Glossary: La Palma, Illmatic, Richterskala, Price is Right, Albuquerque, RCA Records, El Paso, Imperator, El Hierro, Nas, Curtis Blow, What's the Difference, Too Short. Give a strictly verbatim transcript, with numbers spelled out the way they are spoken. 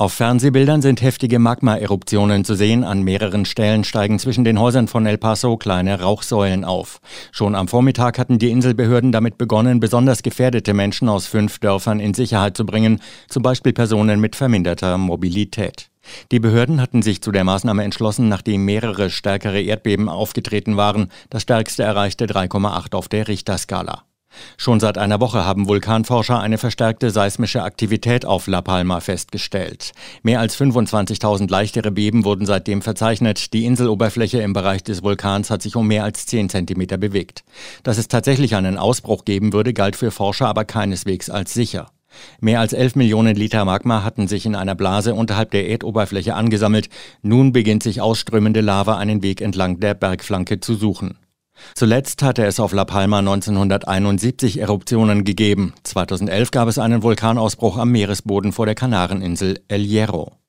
Auf Fernsehbildern sind heftige Magmaeruptionen zu sehen. An mehreren Stellen steigen zwischen den Häusern von El Paso kleine Rauchsäulen auf. Schon am Vormittag hatten die Inselbehörden damit begonnen, besonders gefährdete Menschen aus fünf Dörfern in Sicherheit zu bringen, zum Beispiel Personen mit verminderter Mobilität. Die Behörden hatten sich zu der Maßnahme entschlossen, nachdem mehrere stärkere Erdbeben aufgetreten waren. Das stärkste erreichte drei Komma acht auf der Richterskala. Schon seit einer Woche haben Vulkanforscher eine verstärkte seismische Aktivität auf La Palma festgestellt. Mehr als fünfundzwanzigtausend leichtere Beben wurden seitdem verzeichnet. Die Inseloberfläche im Bereich des Vulkans hat sich um mehr als zehn Zentimeter bewegt. Dass es tatsächlich einen Ausbruch geben würde, galt für Forscher aber keineswegs als sicher. Mehr als elf Millionen Liter Magma hatten sich in einer Blase unterhalb der Erdoberfläche angesammelt. Nun beginnt sich ausströmende Lava einen Weg entlang der Bergflanke zu suchen. Zuletzt hatte es auf La Palma neunzehnhunderteinundsiebzig Eruptionen gegeben. zweitausendelf gab es einen Vulkanausbruch am Meeresboden vor der Kanareninsel El Hierro.